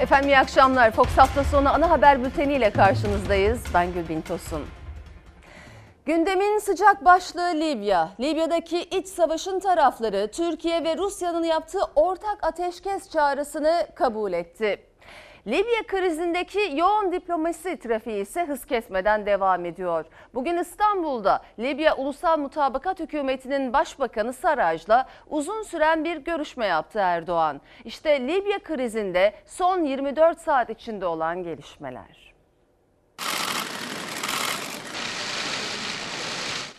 Efendim iyi akşamlar. Fox hafta sonu ana haber bülteniyle karşınızdayız. Ben Gülbin Tosun. Gündemin sıcak başlığı Libya. Libya'daki iç savaşın tarafları Türkiye ve Rusya'nın yaptığı ortak ateşkes çağrısını kabul etti. Libya krizindeki yoğun diplomasi trafiği ise hız kesmeden devam ediyor. Bugün İstanbul'da Libya Ulusal Mutabakat Hükümeti'nin Başbakanı Saraj'la uzun süren bir görüşme yaptı Erdoğan. İşte Libya krizinde son 24 saat içinde olan gelişmeler.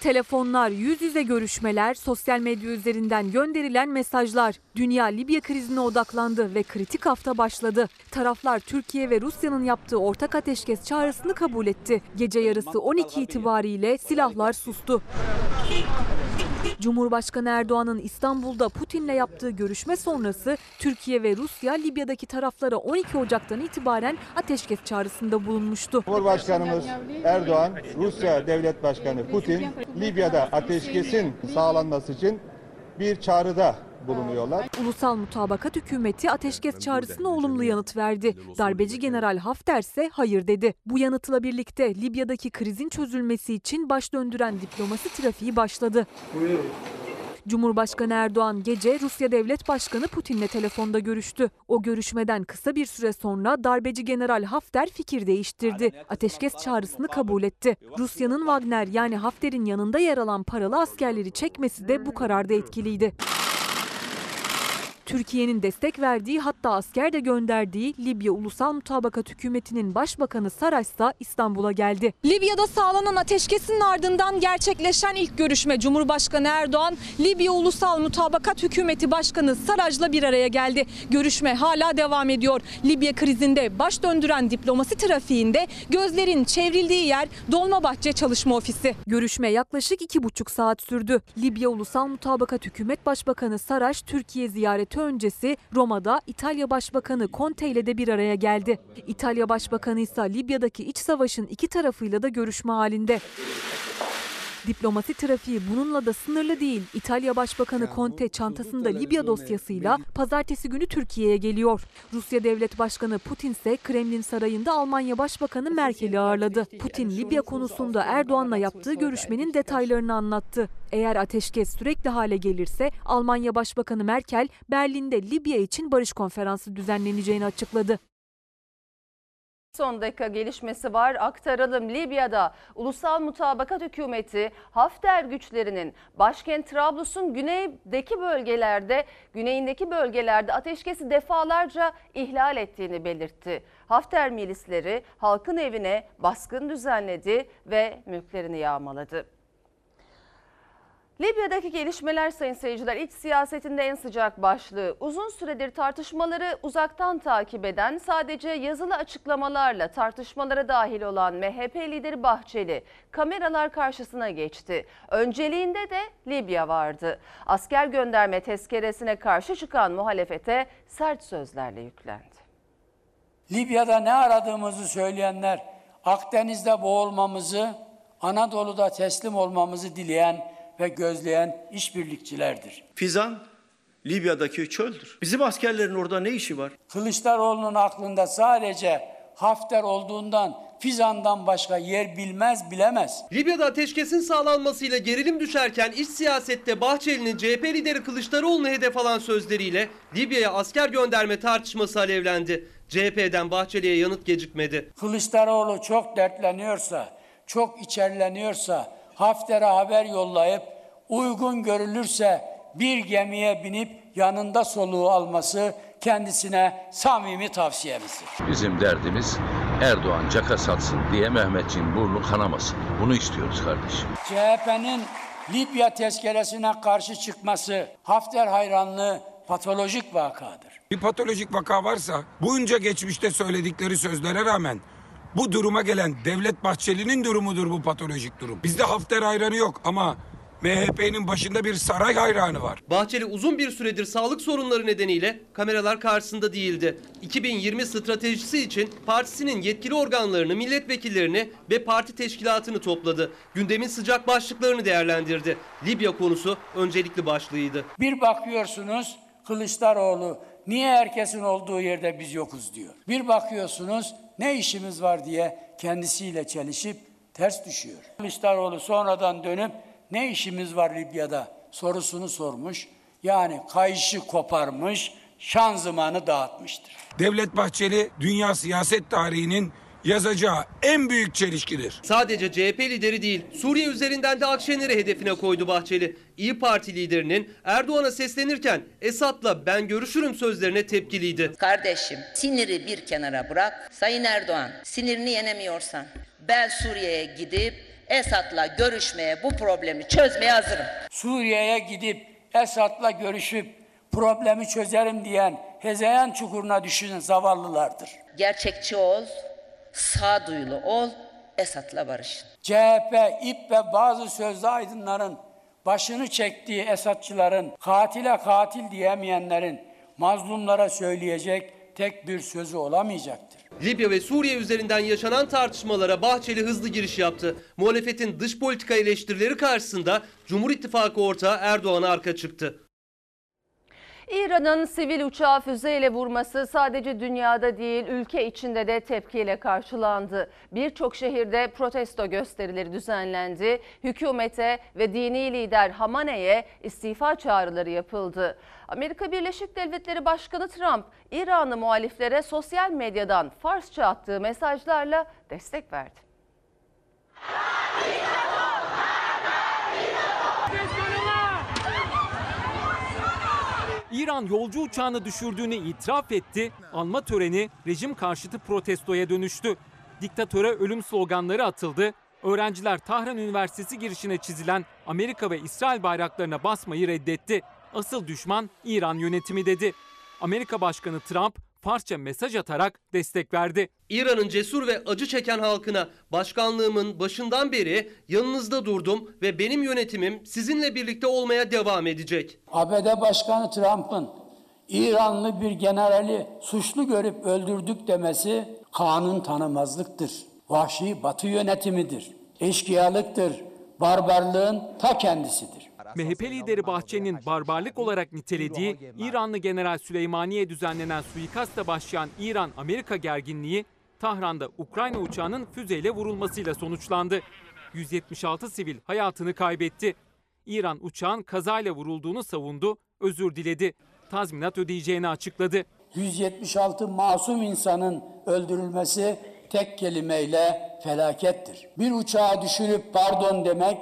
Telefonlar, yüz yüze görüşmeler, sosyal medya üzerinden gönderilen mesajlar. Dünya Libya krizine odaklandı ve kritik hafta başladı. Taraflar Türkiye ve Rusya'nın yaptığı ortak ateşkes çağrısını kabul etti. Gece yarısı 12 itibariyle silahlar sustu. Cumhurbaşkanı Erdoğan'ın İstanbul'da Putin'le yaptığı görüşme sonrası Türkiye ve Rusya Libya'daki taraflara 12 Ocak'tan itibaren ateşkes çağrısında bulunmuştu. Cumhurbaşkanımız Erdoğan, Rusya Devlet Başkanı Putin, Libya'da ateşkesin sağlanması için bir çağrıda bulunuyorlar. Ulusal Mutabakat Hükümeti ateşkes çağrısına olumlu yanıt verdi. Darbeci General Haftar ise hayır dedi. Bu yanıtla birlikte Libya'daki krizin çözülmesi için baş döndüren diplomasi trafiği başladı. Buyurun. Cumhurbaşkanı Erdoğan gece Rusya Devlet Başkanı Putin'le telefonda görüştü. O görüşmeden kısa bir süre sonra darbeci General Haftar fikir değiştirdi. Ateşkes çağrısını kabul etti. Rusya'nın Wagner yani Haftar'ın yanında yer alan paralı askerleri çekmesi de bu kararda etkiliydi. Türkiye'nin destek verdiği hatta asker de gönderdiği Libya Ulusal Mutabakat Hükümeti'nin Başbakanı Saraj ise İstanbul'a geldi. Libya'da sağlanan ateşkesin ardından gerçekleşen ilk görüşme Cumhurbaşkanı Erdoğan, Libya Ulusal Mutabakat Hükümeti Başkanı Saraj'la bir araya geldi. Görüşme hala devam ediyor. Libya krizinde baş döndüren diplomasi trafiğinde gözlerin çevrildiği yer Dolmabahçe Çalışma Ofisi. Görüşme yaklaşık 2,5 saat sürdü. Libya Ulusal Mutabakat Hükümet Başbakanı Saraj, Türkiye ziyareti öncesi Roma'da İtalya Başbakanı Conte ile de bir araya geldi. İtalya Başbakanı ise Libya'daki iç savaşın iki tarafıyla da görüşme halinde. Diplomasi trafiği bununla da sınırlı değil. İtalya Başbakanı Conte çantasında Libya dosyasıyla pazartesi günü Türkiye'ye geliyor. Rusya Devlet Başkanı Putin ise Kremlin Sarayı'nda Almanya Başbakanı Merkel'i ağırladı. Putin Libya konusunda Erdoğan'la yaptığı görüşmenin detaylarını anlattı. Eğer ateşkes sürekli hale gelirse Almanya Başbakanı Merkel Berlin'de Libya için barış konferansı düzenleneceğini açıkladı. Son dakika gelişmesi var. Aktaralım. Libya'da Ulusal Mutabakat Hükümeti Haftar güçlerinin başkent Trablus'un güneyindeki bölgelerde ateşkesi defalarca ihlal ettiğini belirtti. Haftar milisleri halkın evine baskın düzenledi ve mülklerini yağmaladı. Libya'daki gelişmeler sayın seyirciler iç siyasetinde en sıcak başlığı. Uzun süredir tartışmaları uzaktan takip eden, sadece yazılı açıklamalarla tartışmalara dahil olan MHP lideri Bahçeli kameralar karşısına geçti. Önceliğinde de Libya vardı. Asker gönderme tezkeresine karşı çıkan muhalefete sert sözlerle yüklendi. Libya'da ne aradığımızı söyleyenler, Akdeniz'de boğulmamızı, Anadolu'da teslim olmamızı dileyen ve gözleyen işbirlikçilerdir. Fizan Libya'daki çöldür. Bizim askerlerin orada ne işi var? Kılıçdaroğlu'nun aklında sadece Haftar olduğundan Fizan'dan başka yer bilemez. Libya'da ateşkesin sağlanmasıyla gerilim düşerken iç siyasette Bahçeli'nin CHP lideri Kılıçdaroğlu'nu hedef alan sözleriyle Libya'ya asker gönderme tartışması alevlendi. CHP'den Bahçeli'ye yanıt gecikmedi. Kılıçdaroğlu çok dertleniyorsa, çok içerleniyorsa, Haftar'a haber yollayıp uygun görülürse bir gemiye binip yanında soluğu alması kendisine samimi tavsiyemizdir. Bizim derdimiz Erdoğan caka satsın diye Mehmetçiğin burnu kanamasın. Bunu istiyoruz kardeşim. CHP'nin Libya tezkeresine karşı çıkması Haftar hayranlığı patolojik vakadır. Bir patolojik vaka varsa bunca geçmişte söyledikleri sözlere rağmen bu duruma gelen Devlet Bahçeli'nin durumudur bu patolojik durum. Bizde Haftar hayranı yok ama MHP'nin başında bir saray hayranı var. Bahçeli uzun bir süredir sağlık sorunları nedeniyle kameralar karşısında değildi. 2020 stratejisi için partisinin yetkili organlarını, milletvekillerini ve parti teşkilatını topladı. Gündemin sıcak başlıklarını değerlendirdi. Libya konusu öncelikli başlığıydı. Bir bakıyorsunuz Kılıçdaroğlu niye herkesin olduğu yerde biz yokuz diyor. Bir bakıyorsunuz ne işimiz var diye kendisiyle çelişip ters düşüyor. Kılıçdaroğlu sonradan dönüp ne işimiz var Libya'da sorusunu sormuş. Yani kayışı koparmış, şanzımanı dağıtmıştır. Devlet Bahçeli dünya siyaset tarihinin yazacağı en büyük çelişkidir. Sadece CHP lideri değil, Suriye üzerinden de Akşener'i hedefine koydu Bahçeli. İYİ Parti liderinin Erdoğan'a seslenirken Esad'la ben görüşürüm sözlerine tepkiliydi. Kardeşim, siniri bir kenara bırak. Sayın Erdoğan, sinirini yenemiyorsan ben Suriye'ye gidip Esad'la görüşmeye, bu problemi çözmeye hazırım. Suriye'ye gidip Esad'la görüşüp problemi çözerim diyen hezeyan çukuruna düşen zavallılardır. Gerçekçi ol, sağduyulu ol, Esad'la barışın. CHP, İP ve bazı sözde aydınların başını çektiği Esadçıların, katile katil diyemeyenlerin mazlumlara söyleyecek tek bir sözü olamayacaktır. Libya ve Suriye üzerinden yaşanan tartışmalara Bahçeli hızlı giriş yaptı. Muhalefetin dış politika eleştirileri karşısında Cumhur İttifakı ortağı Erdoğan'a arka çıktı. İran'ın sivil uçağı füzeyle vurması sadece dünyada değil, ülke içinde de tepkiyle karşılandı. Birçok şehirde protesto gösterileri düzenlendi. Hükümete ve dini lider Hamane'ye istifa çağrıları yapıldı. Amerika Birleşik Devletleri Başkanı Trump, İranlı muhaliflere sosyal medyadan Farsça attığı mesajlarla destek verdi. İran yolcu uçağını düşürdüğünü itiraf etti. Anma töreni rejim karşıtı protestoya dönüştü. Diktatöre ölüm sloganları atıldı. Öğrenciler Tahran Üniversitesi girişine çizilen Amerika ve İsrail bayraklarına basmayı reddetti. Asıl düşman İran yönetimi dedi. Amerika Başkanı Trump Farsça mesaj atarak destek verdi. İran'ın cesur ve acı çeken halkına başkanlığımın başından beri yanınızda durdum ve benim yönetimim sizinle birlikte olmaya devam edecek. ABD Başkanı Trump'ın İranlı bir generali suçlu görüp öldürdük demesi kanun tanımazlıktır. Vahşi Batı yönetimidir. Eşkıyalıktır. Barbarlığın ta kendisidir. MHP lideri Bahçeli'nin barbarlık olarak nitelediği İranlı General Süleymani'ye düzenlenen suikastla başlayan İran-Amerika gerginliği Tahran'da Ukrayna uçağının füzeyle vurulmasıyla sonuçlandı. 176 sivil hayatını kaybetti. İran uçağın kazayla vurulduğunu savundu, özür diledi. Tazminat ödeyeceğini açıkladı. 176 masum insanın öldürülmesi tek kelimeyle felakettir. Bir uçağa düşürüp pardon demek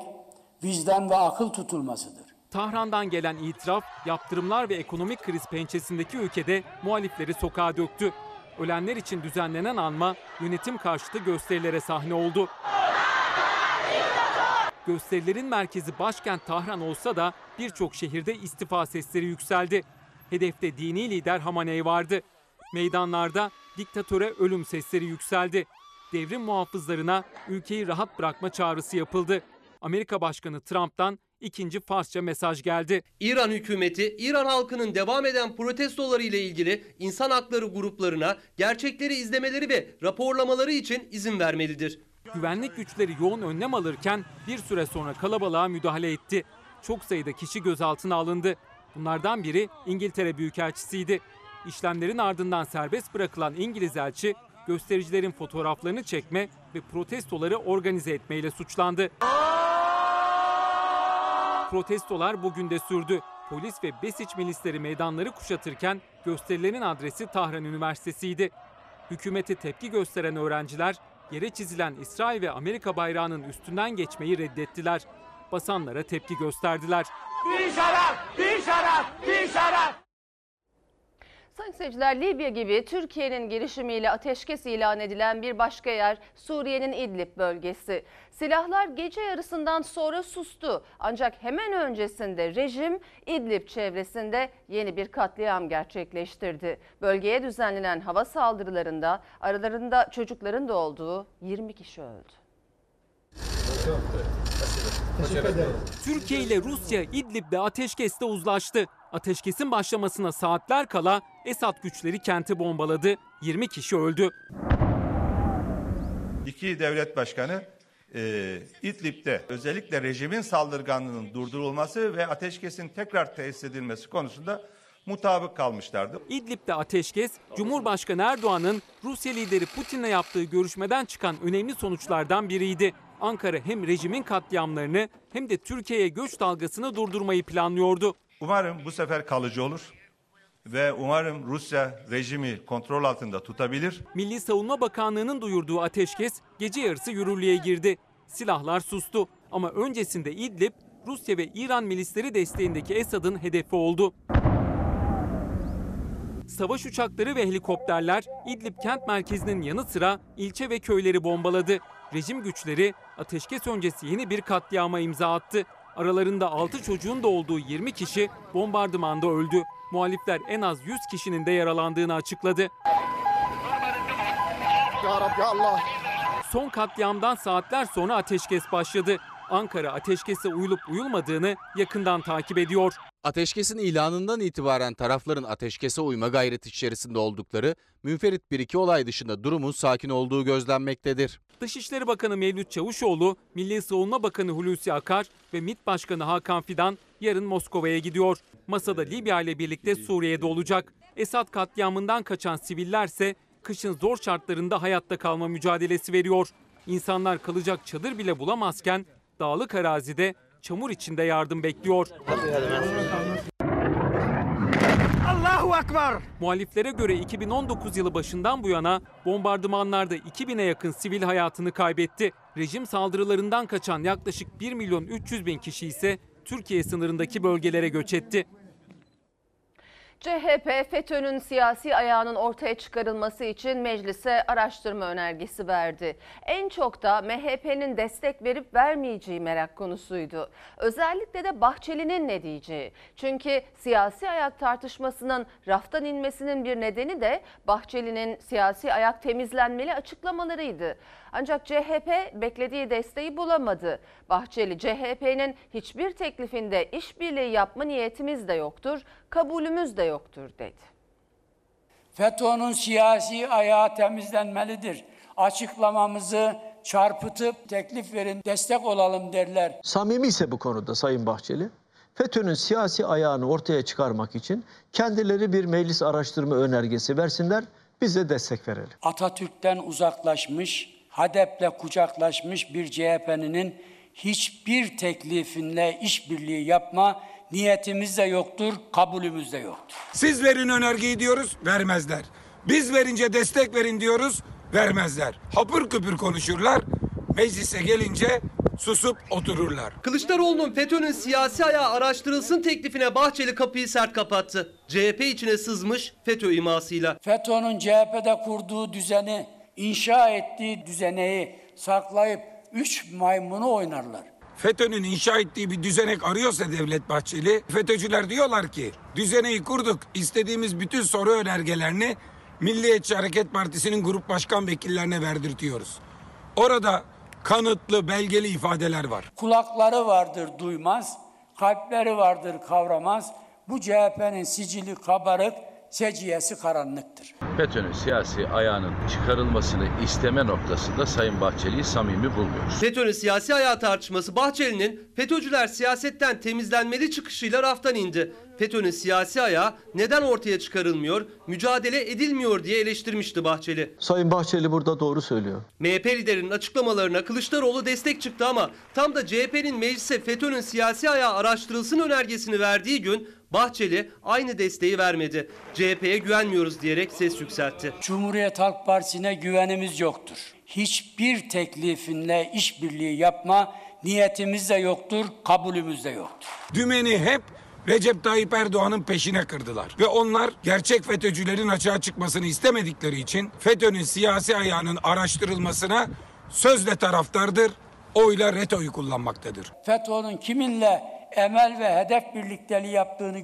vicdan ve akıl tutulmasıdır. Tahran'dan gelen itiraf, yaptırımlar ve ekonomik kriz pençesindeki ülkede muhalifleri sokağa döktü. Ölenler için düzenlenen anma, yönetim karşıtı gösterilere sahne oldu. Gösterilerin merkezi başkent Tahran olsa da birçok şehirde istifa sesleri yükseldi. Hedefte dini lider Hamaney vardı. Meydanlarda diktatöre ölüm sesleri yükseldi. Devrim muhafızlarına ülkeyi rahat bırakma çağrısı yapıldı. Amerika Başkanı Trump'tan ikinci Farsça mesaj geldi. İran hükümeti, İran halkının devam eden protestoları ile ilgili insan hakları gruplarına gerçekleri izlemeleri ve raporlamaları için izin vermelidir. Güvenlik güçleri yoğun önlem alırken bir süre sonra kalabalığa müdahale etti. Çok sayıda kişi gözaltına alındı. Bunlardan biri İngiltere Büyükelçisiydi. İşlemlerin ardından serbest bırakılan İngiliz elçi, göstericilerin fotoğraflarını çekme ve protestoları organize etmeyle suçlandı. Protestolar bugün de sürdü. Polis ve Besiç milisleri meydanları kuşatırken gösterilerin adresi Tahran Üniversitesi'ydi. Hükümete tepki gösteren öğrenciler yere çizilen İsrail ve Amerika bayrağının üstünden geçmeyi reddettiler. Basanlara tepki gösterdiler. Dışarı! Dışarı! Dışarı! Sayın seyirciler, Libya gibi Türkiye'nin girişimiyle ateşkes ilan edilen bir başka yer Suriye'nin İdlib bölgesi. Silahlar gece yarısından sonra sustu, ancak hemen öncesinde rejim İdlib çevresinde yeni bir katliam gerçekleştirdi. Bölgeye düzenlenen hava saldırılarında aralarında çocukların da olduğu 20 kişi öldü. Türkiye ile Rusya İdlib'de ateşkeste uzlaştı. Ateşkesin başlamasına saatler kala Esad güçleri kenti bombaladı. 20 kişi öldü. İki devlet başkanı İdlib'de özellikle rejimin saldırganlığının durdurulması ve ateşkesin tekrar tesis edilmesi konusunda mutabık kalmışlardı. İdlib'de ateşkes, Cumhurbaşkanı Erdoğan'ın Rusya lideri Putin'le yaptığı görüşmeden çıkan önemli sonuçlardan biriydi. Ankara hem rejimin katliamlarını hem de Türkiye'ye göç dalgasını durdurmayı planlıyordu. Umarım bu sefer kalıcı olur ve umarım Rusya rejimi kontrol altında tutabilir. Milli Savunma Bakanlığı'nın duyurduğu ateşkes gece yarısı yürürlüğe girdi. Silahlar sustu ama öncesinde İdlib, Rusya ve İran milisleri desteğindeki Esad'ın hedefi oldu. Savaş uçakları ve helikopterler İdlib kent merkezinin yanı sıra ilçe ve köyleri bombaladı. Rejim güçleri ateşkes öncesi yeni bir katliama imza attı. Aralarında 6 çocuğun da olduğu 20 kişi bombardımanda öldü. Muhalifler en az 100 kişinin de yaralandığını açıkladı. Ya Rabbi Allah. Son katliamdan saatler sonra ateşkes başladı. Ankara ateşkese uyulup uyulmadığını yakından takip ediyor. Ateşkesin ilanından itibaren tarafların ateşkese uyma gayreti içerisinde oldukları, münferit bir iki olay dışında durumun sakin olduğu gözlenmektedir. Dışişleri Bakanı Mevlüt Çavuşoğlu, Milli Savunma Bakanı Hulusi Akar ve MİT Başkanı Hakan Fidan yarın Moskova'ya gidiyor. Masada Libya ile birlikte Suriye'de olacak. Esad katliamından kaçan sivillerse kışın zor şartlarında hayatta kalma mücadelesi veriyor. İnsanlar kalacak çadır bile bulamazken dağlık arazide çamur içinde yardım bekliyor. Allahu Ekber! Muhaliflere göre 2019 yılı başından bu yana bombardımanlarda 2000'e yakın sivil hayatını kaybetti. Rejim saldırılarından kaçan yaklaşık 1.300.000 kişi ise Türkiye sınırındaki bölgelere göç etti. CHP, FETÖ'nün siyasi ayağının ortaya çıkarılması için meclise araştırma önergesi verdi. En çok da MHP'nin destek verip vermeyeceği merak konusuydu. Özellikle de Bahçeli'nin ne diyeceği. Çünkü siyasi ayak tartışmasının raftan inmesinin bir nedeni de Bahçeli'nin siyasi ayak temizlenmeli açıklamalarıydı. Ancak CHP beklediği desteği bulamadı. Bahçeli, CHP'nin hiçbir teklifinde işbirliği yapma niyetimiz de yoktur, kabulümüz de yoktur dedi. FETÖ'nün siyasi ayağı temizlenmelidir. Açıklamamızı çarpıtıp teklif verin, destek olalım derler. Samimi ise bu konuda Sayın Bahçeli, FETÖ'nün siyasi ayağını ortaya çıkarmak için kendileri bir meclis araştırma önergesi versinler, biz de destek verelim. Atatürk'ten uzaklaşmış, HADEP'le kucaklaşmış bir CHP'nin hiçbir teklifinle işbirliği yapma niyetimiz de yoktur, kabulümüz de yoktur. Siz verin önergeyi diyoruz, vermezler. Biz verince destek verin diyoruz, vermezler. Hapır küpür konuşurlar, meclise gelince susup otururlar. Kılıçdaroğlu'nun FETÖ'nün siyasi ayağı araştırılsın teklifine Bahçeli kapıyı sert kapattı. CHP içine sızmış FETÖ imasıyla. FETÖ'nün CHP'de kurduğu düzeni, inşa ettiği düzeneği saklayıp 3 maymunu oynarlar. FETÖ'nün inşa ettiği bir düzenek arıyorsa Devlet Bahçeli, FETÖ'cüler diyorlar ki düzeneyi kurduk, istediğimiz bütün soru önergelerini Milliyetçi Hareket Partisi'nin grup başkan vekillerine verdirtiyoruz. Orada kanıtlı, belgeli ifadeler var. Kulakları vardır duymaz, kalpleri vardır kavramaz. Bu CHP'nin sicili kabarık, seciyesi karanlıktır. FETÖ'nün siyasi ayağının çıkarılmasını isteme noktasında Sayın Bahçeli'yi samimi bulmuyoruz. FETÖ'nün siyasi ayağı tartışması Bahçeli'nin FETÖ'cüler siyasetten temizlenmeli çıkışıyla raftan indi. FETÖ'nün siyasi ayağı neden ortaya çıkarılmıyor, mücadele edilmiyor diye eleştirmişti Bahçeli. Sayın Bahçeli burada doğru söylüyor. MHP liderinin açıklamalarına Kılıçdaroğlu destek çıktı ama tam da CHP'nin meclise FETÖ'nün siyasi ayağı araştırılsın önergesini verdiği gün Bahçeli aynı desteği vermedi. CHP'ye güvenmiyoruz diyerek ses yükseltti. Cumhuriyet Halk Partisi'ne güvenimiz yoktur. Hiçbir teklifinle işbirliği yapma niyetimiz de yoktur, kabulümüz de yoktur. Dümeni hep Recep Tayyip Erdoğan'ın peşine kırdılar. Ve onlar gerçek FETÖ'cülerin açığa çıkmasını istemedikleri için FETÖ'nün siyasi ayağının araştırılmasına sözle taraftardır, oyla retoyu kullanmaktadır. FETÖ'nün kiminle emel ve hedef birlikteliği yaptığını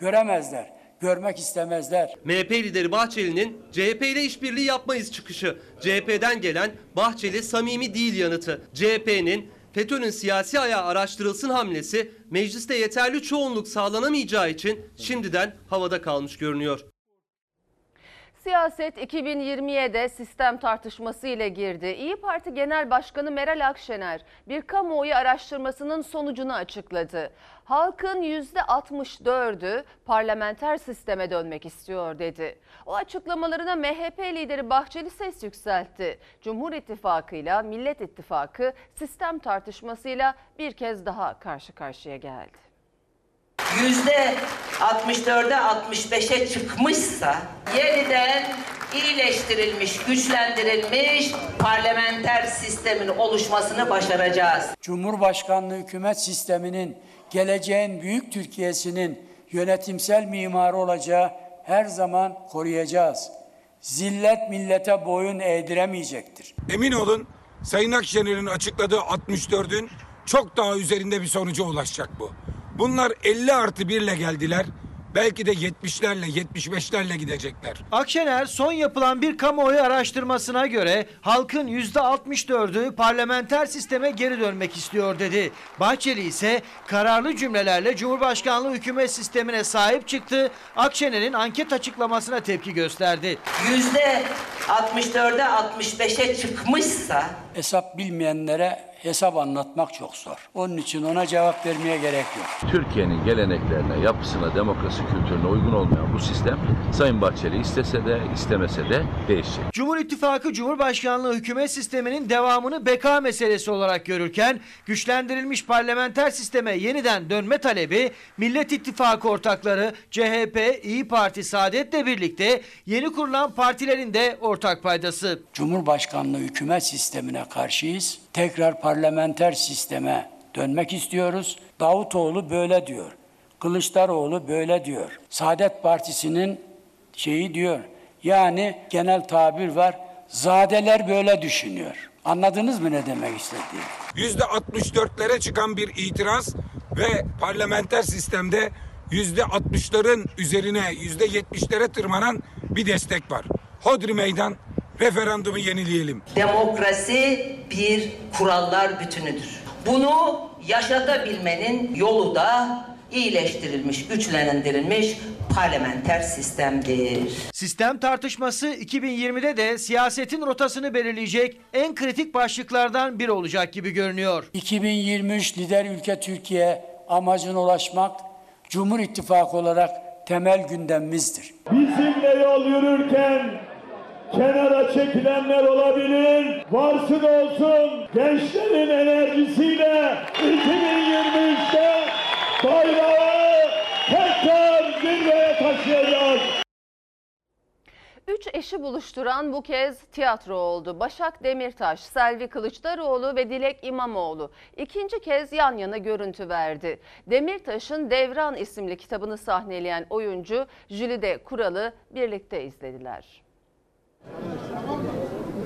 göremezler, görmek istemezler. MHP lideri Bahçeli'nin CHP ile işbirliği yapmayız çıkışı, CHP'den gelen Bahçeli samimi değil yanıtı, CHP'nin FETÖ'nün siyasi ayağı araştırılsın hamlesi mecliste yeterli çoğunluk sağlanamayacağı için şimdiden havada kalmış görünüyor. Siyaset 2020'ye de sistem tartışması ile girdi. İYİ Parti Genel Başkanı Meral Akşener bir kamuoyu araştırmasının sonucunu açıkladı. Halkın %64'ü parlamenter sisteme dönmek istiyor dedi. O açıklamalarına MHP lideri Bahçeli ses yükseltti. Cumhur İttifakı ile Millet İttifakı sistem tartışmasıyla bir kez daha karşı karşıya geldi. %64'e 65'e çıkmışsa yeniden iyileştirilmiş, güçlendirilmiş parlamenter sistemin oluşmasını başaracağız. Cumhurbaşkanlığı hükümet sisteminin geleceğin büyük Türkiye'sinin yönetimsel mimarı olacağı her zaman koruyacağız. Zillet millete boyun eğdiremeyecektir. Emin olun Sayın Akşener'in açıkladığı 64'ün çok daha üzerinde bir sonuca ulaşacak bu. Bunlar 50+1 ile geldiler. Belki de 70'lerle, 75'lerle gidecekler. Akşener son yapılan bir kamuoyu araştırmasına göre halkın %64'ü parlamenter sisteme geri dönmek istiyor dedi. Bahçeli ise kararlı cümlelerle Cumhurbaşkanlığı hükümet sistemine sahip çıktı. Akşener'in anket açıklamasına tepki gösterdi. %64'e 65'e çıkmışsa hesap bilmeyenlere hesap anlatmak çok zor. Onun için ona cevap vermeye gerek yok. Türkiye'nin geleneklerine, yapısına, demokrasi kültürüne uygun olmayan bu sistem Sayın Bahçeli istese de istemese de değişecek. Cumhur İttifakı Cumhurbaşkanlığı hükümet sisteminin devamını beka meselesi olarak görürken güçlendirilmiş parlamenter sisteme yeniden dönme talebi Millet İttifakı ortakları CHP, İYİ Parti, Saadet'le birlikte yeni kurulan partilerin de ortak paydası. Cumhurbaşkanlığı hükümet sistemine karşıyız. Tekrar parlamenter sisteme dönmek istiyoruz. Davutoğlu böyle diyor. Kılıçdaroğlu böyle diyor. Saadet Partisi'nin şeyi diyor. Yani genel tabir var. Zadeler böyle düşünüyor. Anladınız mı ne demek istediğimi? %64'lere çıkan bir itiraz ve parlamenter sistemde %60'ların üzerine %70'lere tırmanan bir destek var. Hodri meydan. Referandumu yenileyelim. Demokrasi bir kurallar bütünüdür. Bunu yaşatabilmenin yolu da iyileştirilmiş, güçlendirilmiş parlamenter sistemdir. Sistem tartışması 2020'de de siyasetin rotasını belirleyecek en kritik başlıklardan biri olacak gibi görünüyor. 2023 lider ülke Türkiye amacına ulaşmak Cumhur İttifakı olarak temel gündemimizdir. Bizimle yol yürürken kenara çekilenler olabilir, varsın olsun gençlerin enerjisiyle 2023'te bayrağı tekrar zirveye taşıyacağız. Üç eşi buluşturan bu kez tiyatro oldu. Başak Demirtaş, Selvi Kılıçdaroğlu ve Dilek İmamoğlu ikinci kez yan yana görüntü verdi. Demirtaş'ın Devran isimli kitabını sahneleyen oyuncu Jülide Kural'ı birlikte izlediler.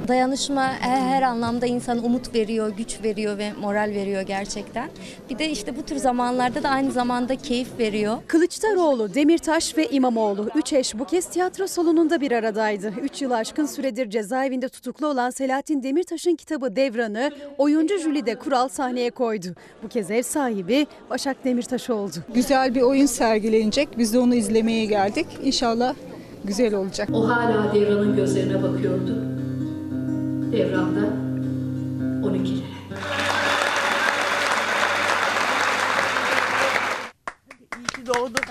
Dayanışma her anlamda insana umut veriyor, güç veriyor ve moral veriyor gerçekten. Bir de işte bu tür zamanlarda da aynı zamanda keyif veriyor. Kılıçdaroğlu, Demirtaş ve İmamoğlu 3 eş bu kez tiyatro salonunda bir aradaydı. 3 yılı aşkın süredir cezaevinde tutuklu olan Selahattin Demirtaş'ın kitabı Devran'ı oyuncu Jülide Kural sahneye koydu. Bu kez ev sahibi Başak Demirtaş oldu. Güzel bir oyun sergilenecek. Biz de onu izlemeye geldik. İnşallah güzel olacak. O hala Devran'ın gözlerine bakıyordu. Devran da 12 lira. İyi ki doğdun.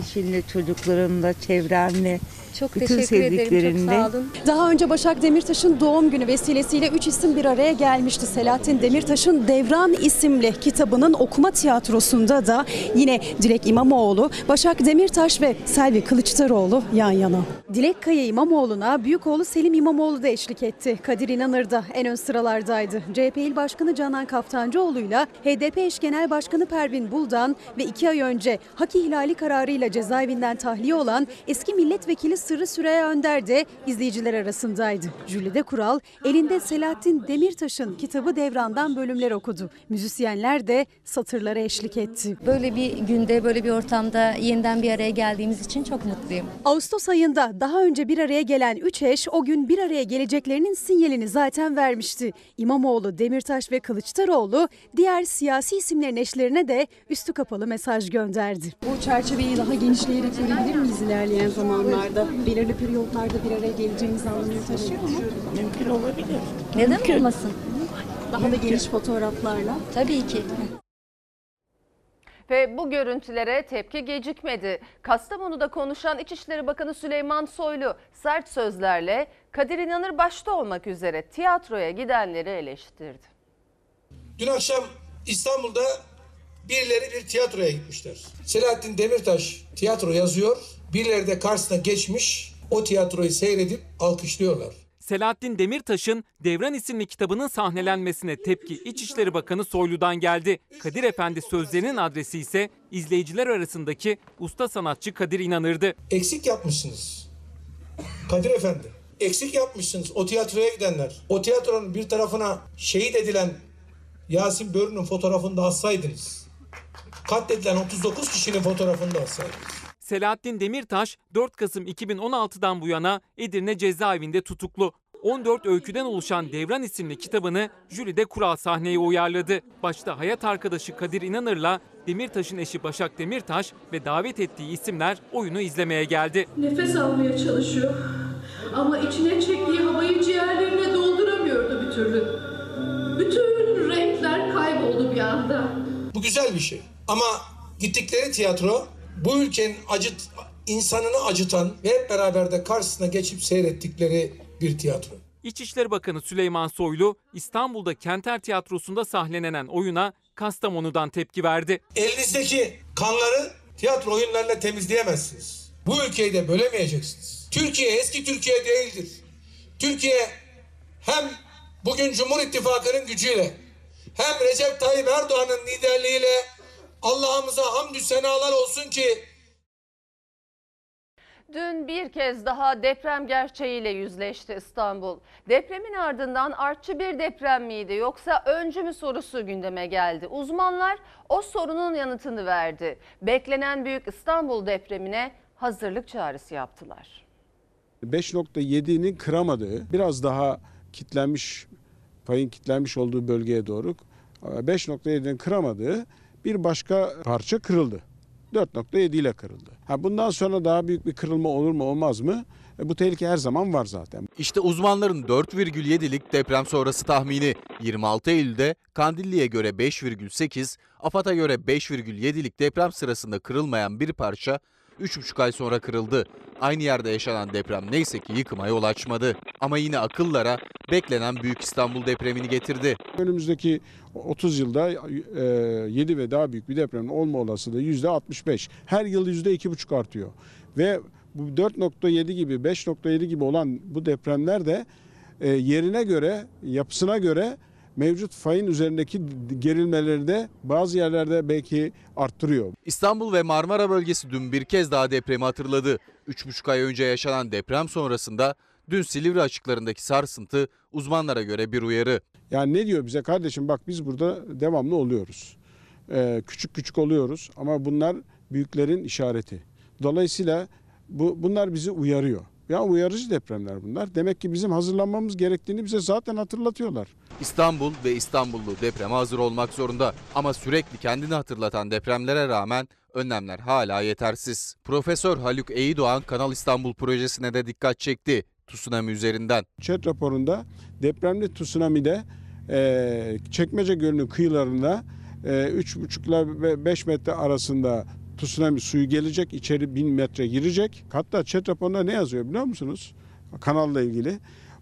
İşinle, çocuklarımla, çevremle. Çok teşekkür ederim, çok sağ olun. Daha önce Başak Demirtaş'ın doğum günü vesilesiyle 3 isim bir araya gelmişti. Selahattin Demirtaş'ın Devran isimli kitabının okuma tiyatrosunda da yine Dilek İmamoğlu, Başak Demirtaş ve Selvi Kılıçdaroğlu yan yana. Dilek Kaya İmamoğlu'na büyük oğlu Selim İmamoğlu da eşlik etti. Kadir İnanır da en ön sıralardaydı. CHP İl Başkanı Canan Kaftancıoğlu'yla HDP Eş Genel Başkanı Pervin Buldan ve 2 ay önce hak ihlali kararıyla cezaevinden tahliye olan eski milletvekili Sırrı Süreyya Önder de izleyiciler arasındaydı. Jülide Kural elinde Selahattin Demirtaş'ın kitabı Devran'dan bölümler okudu. Müzisyenler de satırlara eşlik etti. Böyle bir günde, böyle bir ortamda yeniden bir araya geldiğimiz için çok mutluyum. Ağustos ayında daha önce bir araya gelen üç eş o gün bir araya geleceklerinin sinyalini zaten vermişti. İmamoğlu, Demirtaş ve Kılıçdaroğlu diğer siyasi isimlerin eşlerine de üstü kapalı mesaj gönderdi. Bu çerçeveyi daha genişleyerek görebilir miyiz ilerleyen zamanlarda? Belirli periyotlarda bir araya geleceğimiz anlamını taşıyor mu? Mümkün olabilir. Neden olmasın? Daha da geniş fotoğraflarla. Tabii ki. Ve bu görüntülere tepki gecikmedi. Kastamonu'da konuşan İçişleri Bakanı Süleyman Soylu sert sözlerle Kadir İnanır başta olmak üzere tiyatroya gidenleri eleştirdi. Dün akşam İstanbul'da birileri bir tiyatroya gitmişler. Selahattin Demirtaş tiyatro yazıyor, birileri de karşısına geçmiş o tiyatroyu seyredip alkışlıyorlar. Selahattin Demirtaş'ın Devran isimli kitabının sahnelenmesine tepki İçişleri Bakanı Soylu'dan geldi. Kadir Efendi sözlerinin adresi ise izleyiciler arasındaki usta sanatçı Kadir İnanır'dı. Eksik yapmışsınız Kadir Efendi. Eksik yapmışsınız o tiyatroya gidenler. O tiyatronun bir tarafına şehit edilen Yasin Börü'nün fotoğrafını da assaydınız. Katledilen 39 kişinin fotoğrafını da assaydınız. Selahattin Demirtaş 4 Kasım 2016'dan bu yana Edirne cezaevinde tutuklu. 14 öyküden oluşan Devran isimli kitabını Jülide Kural sahneye uyarladı. Başta hayat arkadaşı Kadir İnanır'la Demirtaş'ın eşi Başak Demirtaş ve davet ettiği isimler oyunu izlemeye geldi. Nefes almaya çalışıyor ama içine çektiği havayı ciğerlerine dolduramıyordu bir türlü. Bütün renkler kayboldu bir anda. Bu güzel bir şey ama gittikleri tiyatro bu ülkenin insanını acıtan ve hep beraber de karşısına geçip seyrettikleri bir tiyatro. İçişleri Bakanı Süleyman Soylu İstanbul'da Kenter Tiyatrosu'nda sahnelenen oyuna Kastamonu'dan tepki verdi. Elinizdeki kanları tiyatro oyunlarıyla temizleyemezsiniz. Bu ülkeyi de bölemeyeceksiniz. Türkiye eski Türkiye değildir. Türkiye hem bugün Cumhur İttifakı'nın gücüyle hem Recep Tayyip Erdoğan'ın liderliğiyle Allah'ımıza hamdü senalar olsun ki. Dün bir kez daha deprem gerçeğiyle yüzleşti İstanbul. Depremin ardından artçı bir deprem miydi yoksa öncü mü sorusu gündeme geldi. Uzmanlar o sorunun yanıtını verdi. Beklenen büyük İstanbul depremine hazırlık çağrısı yaptılar. 5.7'nin kıramadığı, biraz daha kitlenmiş, payın kitlenmiş olduğu bölgeye doğru 5.7'nin kıramadığı bir başka parça kırıldı. 4.7 ile kırıldı. Bundan sonra daha büyük bir kırılma olur mu olmaz mı? Bu tehlike her zaman var zaten. İşte uzmanların 4,7'lik deprem sonrası tahmini. 26 Eylül'de Kandilli'ye göre 5,8, AFAD'a göre 5,7'lik deprem sırasında kırılmayan bir parça 3,5 ay sonra kırıldı. Aynı yerde yaşanan deprem neyse ki yıkıma yol açmadı. Ama yine akıllara beklenen Büyük İstanbul depremini getirdi. Önümüzdeki 30 yılda 7 ve daha büyük bir depremin olma olasılığı %65. Her yıl %2,5 artıyor. Ve bu 4.7 gibi 5.7 gibi olan bu depremler de yerine göre, yapısına göre mevcut fayın üzerindeki gerilmeleri de bazı yerlerde belki arttırıyor. İstanbul ve Marmara bölgesi dün bir kez daha depremi hatırladı. 3,5 ay önce yaşanan deprem sonrasında dün Silivri açıklarındaki sarsıntı uzmanlara göre bir uyarı. Yani ne diyor bize kardeşim, bak biz burada devamlı oluyoruz. Küçük küçük oluyoruz ama bunlar büyüklerin işareti. Dolayısıyla bunlar bizi uyarıyor. Ya uyarıcı depremler bunlar. Demek ki bizim hazırlanmamız gerektiğini bize zaten hatırlatıyorlar. İstanbul ve İstanbullu depreme hazır olmak zorunda. Ama sürekli kendini hatırlatan depremlere rağmen önlemler hala yetersiz. Profesör Haluk Eğidoğan Kanal İstanbul projesine de dikkat çekti. Tsunami üzerinden. ÇED raporunda depremli tsunami'de Çekmece Gölü'nün kıyılarında 3,5 ile 5 metre arasında tsunami suyu gelecek, içeri 1000 metre girecek. Hatta ÇED raporunda ne yazıyor biliyor musunuz? Kanalla ilgili.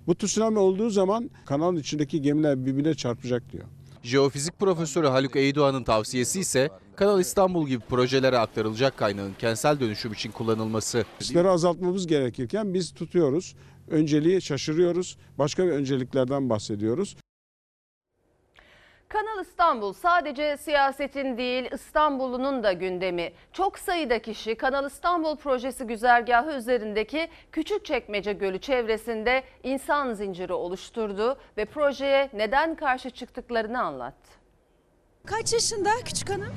Bu tsunami olduğu zaman kanalın içindeki gemiler birbirine çarpacak diyor. Jeofizik Profesörü Haluk Eydoğan'ın tavsiyesi ise Kanal İstanbul gibi projelere aktarılacak kaynağın kentsel dönüşüm için kullanılması. Riskleri azaltmamız gerekirken biz tutuyoruz, önceliği şaşırıyoruz, başka bir önceliklerden bahsediyoruz. Kanal İstanbul sadece siyasetin değil İstanbul'unun da gündemi. Çok sayıda kişi Kanal İstanbul projesi güzergahı üzerindeki Küçükçekmece Gölü çevresinde insan zinciri oluşturdu ve projeye neden karşı çıktıklarını anlattı. Kaç yaşında küçük hanım?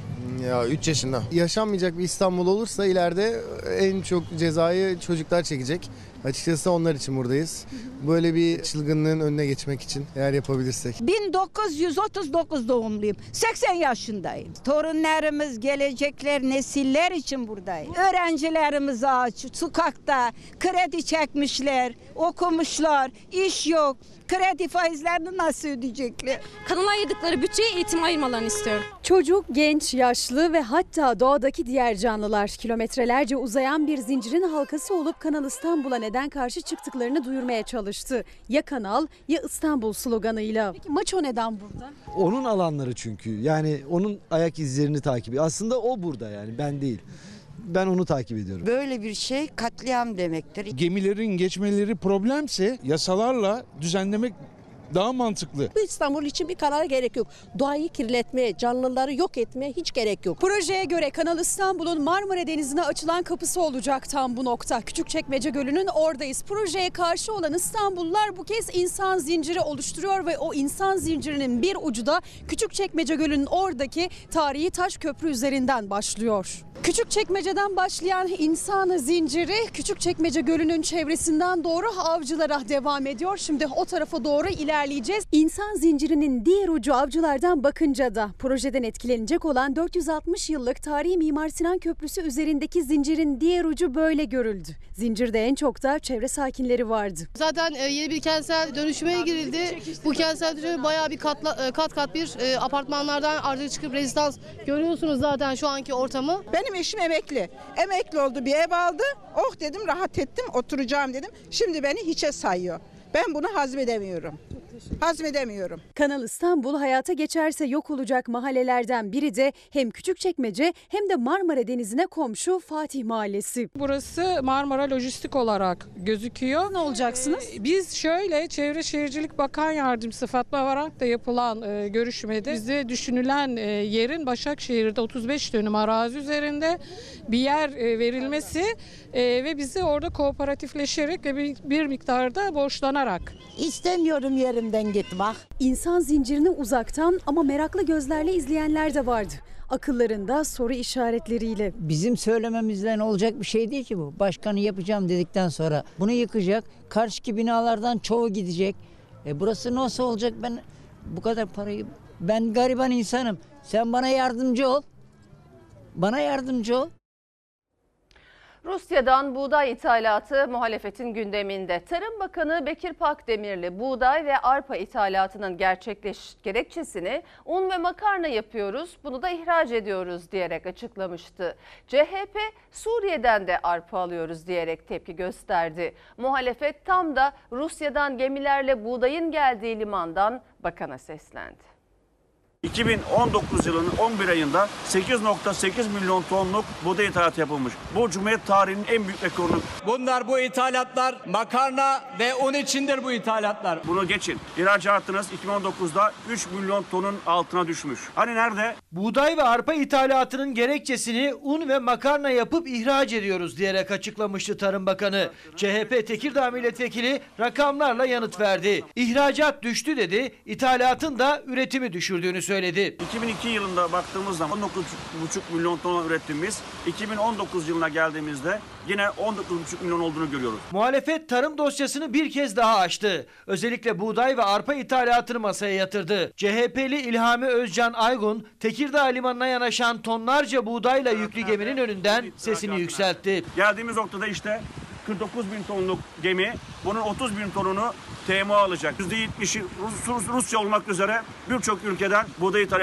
Ya 3 yaşında. Yaşanmayacak bir İstanbul olursa ileride en çok cezayı çocuklar çekecek. Açıkçası onlar için buradayız. Böyle bir çılgınlığın önüne geçmek için eğer yapabilirsek. 1939 doğumluyum. 80 yaşındayım. Torunlarımız, gelecekler, nesiller için buradayım. Öğrencilerimiz aç, sokakta kredi çekmişler, okumuşlar, iş yok. Kredi faizlerini nasıl ödeyecekler? Kanala ayırdıkları bütçeyi eğitim ayırmalarını istiyorum. Çocuk, genç, yaşlı ve hatta doğadaki diğer canlılar kilometrelerce uzayan bir zincirin halkası olup Kanal İstanbul'a neden karşı çıktıklarını duyurmaya çalıştı. Ya Kanal ya İstanbul sloganıyla. Peki maço neden burada? Onun alanları çünkü. Yani onun ayak izlerini takibi. Aslında o burada yani, ben değil. Ben onu takip ediyorum. Böyle bir şey katliam demektir. Gemilerin geçmeleri problemse yasalarla düzenlemek daha mantıklı. Bu İstanbul için bir karara gerek yok. Doğayı kirletmeye, canlıları yok etmeye hiç gerek yok. Projeye göre Kanal İstanbul'un Marmara Denizi'ne açılan kapısı olacak tam bu nokta. Küçükçekmece Gölü'nün oradayız. Projeye karşı olan İstanbullular bu kez insan zinciri oluşturuyor ve o insan zincirinin bir ucu da Küçükçekmece Gölü'nün oradaki tarihi taş köprü üzerinden başlıyor. Küçükçekmece'den başlayan insan zinciri Küçükçekmece Gölü'nün çevresinden doğru Avcılar'a devam ediyor. Şimdi o tarafa doğru ilerleyeceğiz. İnsan zincirinin diğer ucu Avcılar'dan bakınca da projeden etkilenecek olan 460 yıllık tarihi Mimar Sinan Köprüsü üzerindeki zincirin diğer ucu böyle görüldü. Zincirde en çok da çevre sakinleri vardı. Zaten yeni bir kentsel dönüşüme girildi. Bu kentsel dönüşüm bayağı bir kat kat bir apartmanlardan artık çıkıp rezidans görüyorsunuz zaten şu anki ortamı. Benim eşim emekli. Emekli oldu, bir ev aldı. Oh dedim, rahat ettim, oturacağım dedim. Şimdi beni hiçe sayıyor. Ben bunu hazmedemiyorum. Hazmedemiyorum. Kanal İstanbul hayata geçerse yok olacak mahallelerden biri de hem Küçükçekmece hem de Marmara Denizi'ne komşu Fatih Mahallesi. Burası Marmara lojistik olarak gözüküyor. Ne olacaksınız? Biz şöyle Çevre Şehircilik Bakan Yardımcısı Fatma Varank'la yapılan görüşmede bize düşünülen yerin Başakşehir'de 35 dönüm arazi üzerinde bir yer verilmesi ve bizi orada kooperatifleşerek ve bir miktarda borçlanarak. İstemiyorum yerim. İnsan zincirini uzaktan ama meraklı gözlerle izleyenler de vardı. Akıllarında soru işaretleriyle. Bizim söylememizden olacak bir şey değil ki bu. Başkanı yapacağım dedikten sonra bunu yıkacak. Karşıki binalardan çoğu gidecek. Burası nasıl olacak? Ben bu kadar parayı... Ben gariban insanım. Sen bana yardımcı ol. Bana yardımcı ol. Rusya'dan buğday ithalatı muhalefetin gündeminde. Tarım Bakanı Bekir Pakdemirli buğday ve arpa ithalatının gerekçesini un ve makarna yapıyoruz, bunu da ihraç ediyoruz diyerek açıklamıştı. CHP Suriye'den de arpa alıyoruz diyerek tepki gösterdi. Muhalefet tam da Rusya'dan gemilerle buğdayın geldiği limandan bakana seslendi. 2019 yılının 11 ayında 8,8 milyon tonluk buğday ithalatı yapılmış. Bu Cumhuriyet tarihinin en büyük rekoru. Bunlar bu ithalatlar makarna ve un içindir bu ithalatlar. Bunu geçin. İhracatınız 2019'da 3 milyon tonun altına düşmüş. Hani nerede? Buğday ve arpa ithalatının gerekçesini un ve makarna yapıp ihraç ediyoruz diyerek açıklamıştı Tarım Bakanı. CHP Tekirdağ Milletvekili rakamlarla yanıt verdi. İhracat düştü dedi, ithalatın da üretimi düşürdüğünü söyledi. 2002 yılında baktığımız zaman 19,5 milyon ton ürettiğimiz, 2019 yılına geldiğimizde yine 19,5 milyon olduğunu görüyoruz. Muhalefet tarım dosyasını bir kez daha açtı. Özellikle buğday ve arpa ithalatını masaya yatırdı. CHP'li İlhami Özcan Aygun, Tekirdağ limanına yanaşan tonlarca buğdayla yüklü geminin önünden sesini yükseltti. Geldiğimiz noktada işte 49 bin tonluk gemi, bunun 30 bin tonunu TMO alacak. %70'i Rusya olmak üzere birçok ülkeden buğday ithal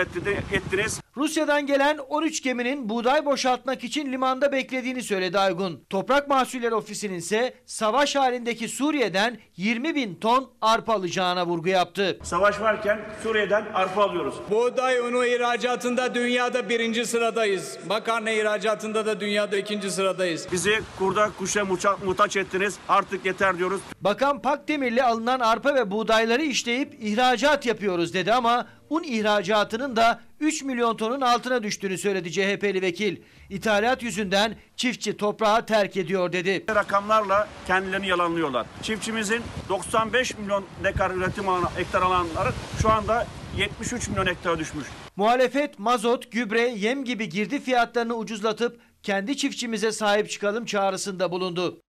ettiniz. Rusya'dan gelen 13 geminin buğday boşaltmak için limanda beklediğini söyledi Aygun. Toprak Mahsulleri Ofisi'nin ise savaş halindeki Suriye'den 20 bin ton arpa alacağına vurgu yaptı. Savaş varken Suriye'den arpa alıyoruz. Buğday unu ihracatında dünyada birinci sıradayız. Makarna ihracatında da dünyada ikinci sıradayız. Bizi kurda kuşa muhtaç ettiniz, artık yeter diyoruz. Bakan Pakdemirli alınan arpa ve buğdayları işleyip ihracat yapıyoruz dedi ama un ihracatının da 3 milyon tonun altına düştüğünü söyledi CHP'li vekil. İthalat yüzünden çiftçi toprağı terk ediyor dedi. Rakamlarla kendilerini yalanlıyorlar. Çiftçimizin 95 milyon dekar üretim alanı, hektar alanları şu anda 73 milyon hektara düşmüş. Muhalefet mazot, gübre, yem gibi girdi fiyatlarını ucuzlatıp kendi çiftçimize sahip çıkalım çağrısında bulundu.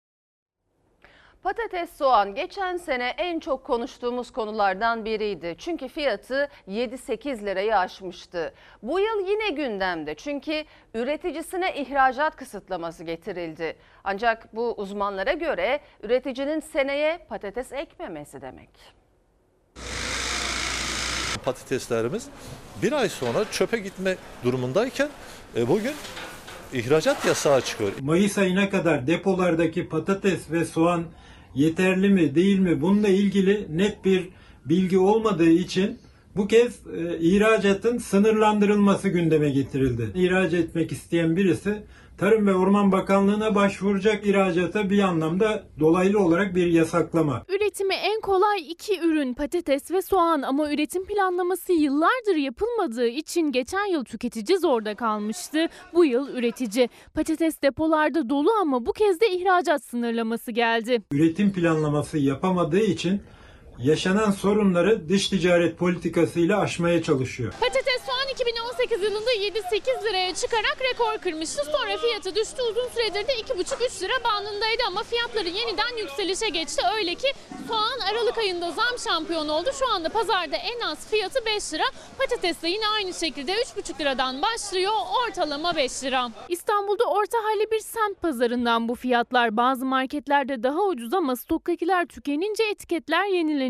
Patates, soğan geçen sene en çok konuştuğumuz konulardan biriydi. Çünkü fiyatı 7-8 lirayı aşmıştı. Bu yıl yine gündemde çünkü üreticisine ihracat kısıtlaması getirildi. Ancak bu uzmanlara göre üreticinin seneye patates ekmemesi demek. Patateslerimiz bir ay sonra çöpe gitme durumundayken bugün ihracat yasağı çıkıyor. Mayıs ayına kadar depolardaki patates ve soğan yeterli mi değil mi bununla ilgili net bir bilgi olmadığı için bu kez ihracatın sınırlandırılması gündeme getirildi. İhraç etmek isteyen birisi Tarım ve Orman Bakanlığı'na başvuracak, ihracata bir anlamda dolaylı olarak bir yasaklama. Üretimi en kolay iki ürün patates ve soğan ama üretim planlaması yıllardır yapılmadığı için geçen yıl tüketici zorda kalmıştı. Bu yıl üretici. Patates depolarda dolu ama bu kez de ihracat sınırlaması geldi. Üretim planlaması yapamadığı için yaşanan sorunları dış ticaret politikasıyla aşmaya çalışıyor. Patates soğan 2018 yılında 7-8 liraya çıkarak rekor kırmıştı. Sonra fiyatı düştü. Uzun süredir de 2,5-3 lira bandındaydı ama fiyatları yeniden yükselişe geçti. Öyle ki soğan Aralık ayında zam şampiyonu oldu. Şu anda pazarda en az fiyatı 5 lira. Patates de yine aynı şekilde 3,5 liradan başlıyor. Ortalama 5 lira. İstanbul'da orta halli bir semt pazarından bu fiyatlar. Bazı marketlerde daha ucuz ama stoktakiler tükenince etiketler yenilenecek.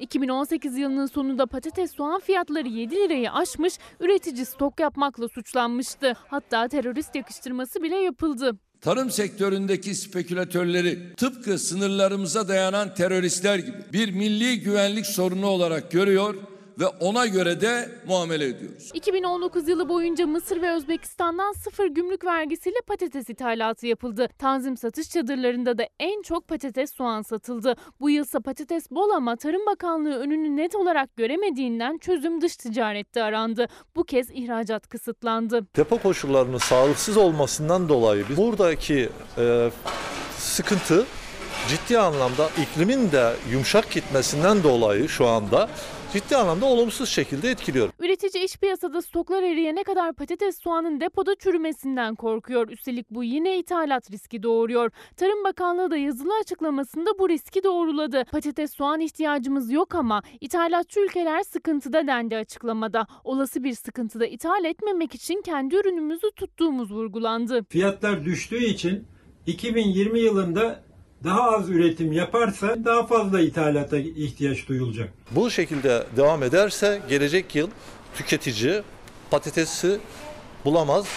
2018 yılının sonunda patates soğan fiyatları 7 lirayı aşmış, üretici stok yapmakla suçlanmıştı. Hatta terörist yakıştırması bile yapıldı. Tarım sektöründeki spekülatörleri tıpkı sınırlarımıza dayanan teröristler gibi bir milli güvenlik sorunu olarak görüyor ve ona göre de muamele ediyoruz. 2019 yılı boyunca Mısır ve Özbekistan'dan sıfır gümrük vergisiyle patates ithalatı yapıldı. Tanzim satış çadırlarında da en çok patates soğan satıldı. Bu yılsa patates bol ama Tarım Bakanlığı önünü net olarak göremediğinden çözüm dış ticarette arandı. Bu kez ihracat kısıtlandı. Depo koşullarının sağlıksız olmasından dolayı buradaki sıkıntı ciddi anlamda iklimin de yumuşak gitmesinden dolayı şu anda ciddi anlamda olumsuz şekilde etkiliyor. Üretici iş piyasada stoklar eriyene kadar patates soğanın depoda çürümesinden korkuyor. Üstelik bu yine ithalat riski doğuruyor. Tarım Bakanlığı da yazılı açıklamasında bu riski doğruladı. Patates soğan ihtiyacımız yok ama ithalatçı ülkeler sıkıntıda dendi açıklamada. Olası bir sıkıntıda ithal etmemek için kendi ürünümüzü tuttuğumuz vurgulandı. Fiyatlar düştüğü için 2020 yılında daha az üretim yaparsa daha fazla ithalata ihtiyaç duyulacak. Bu şekilde devam ederse gelecek yıl tüketici patatesi bulamaz.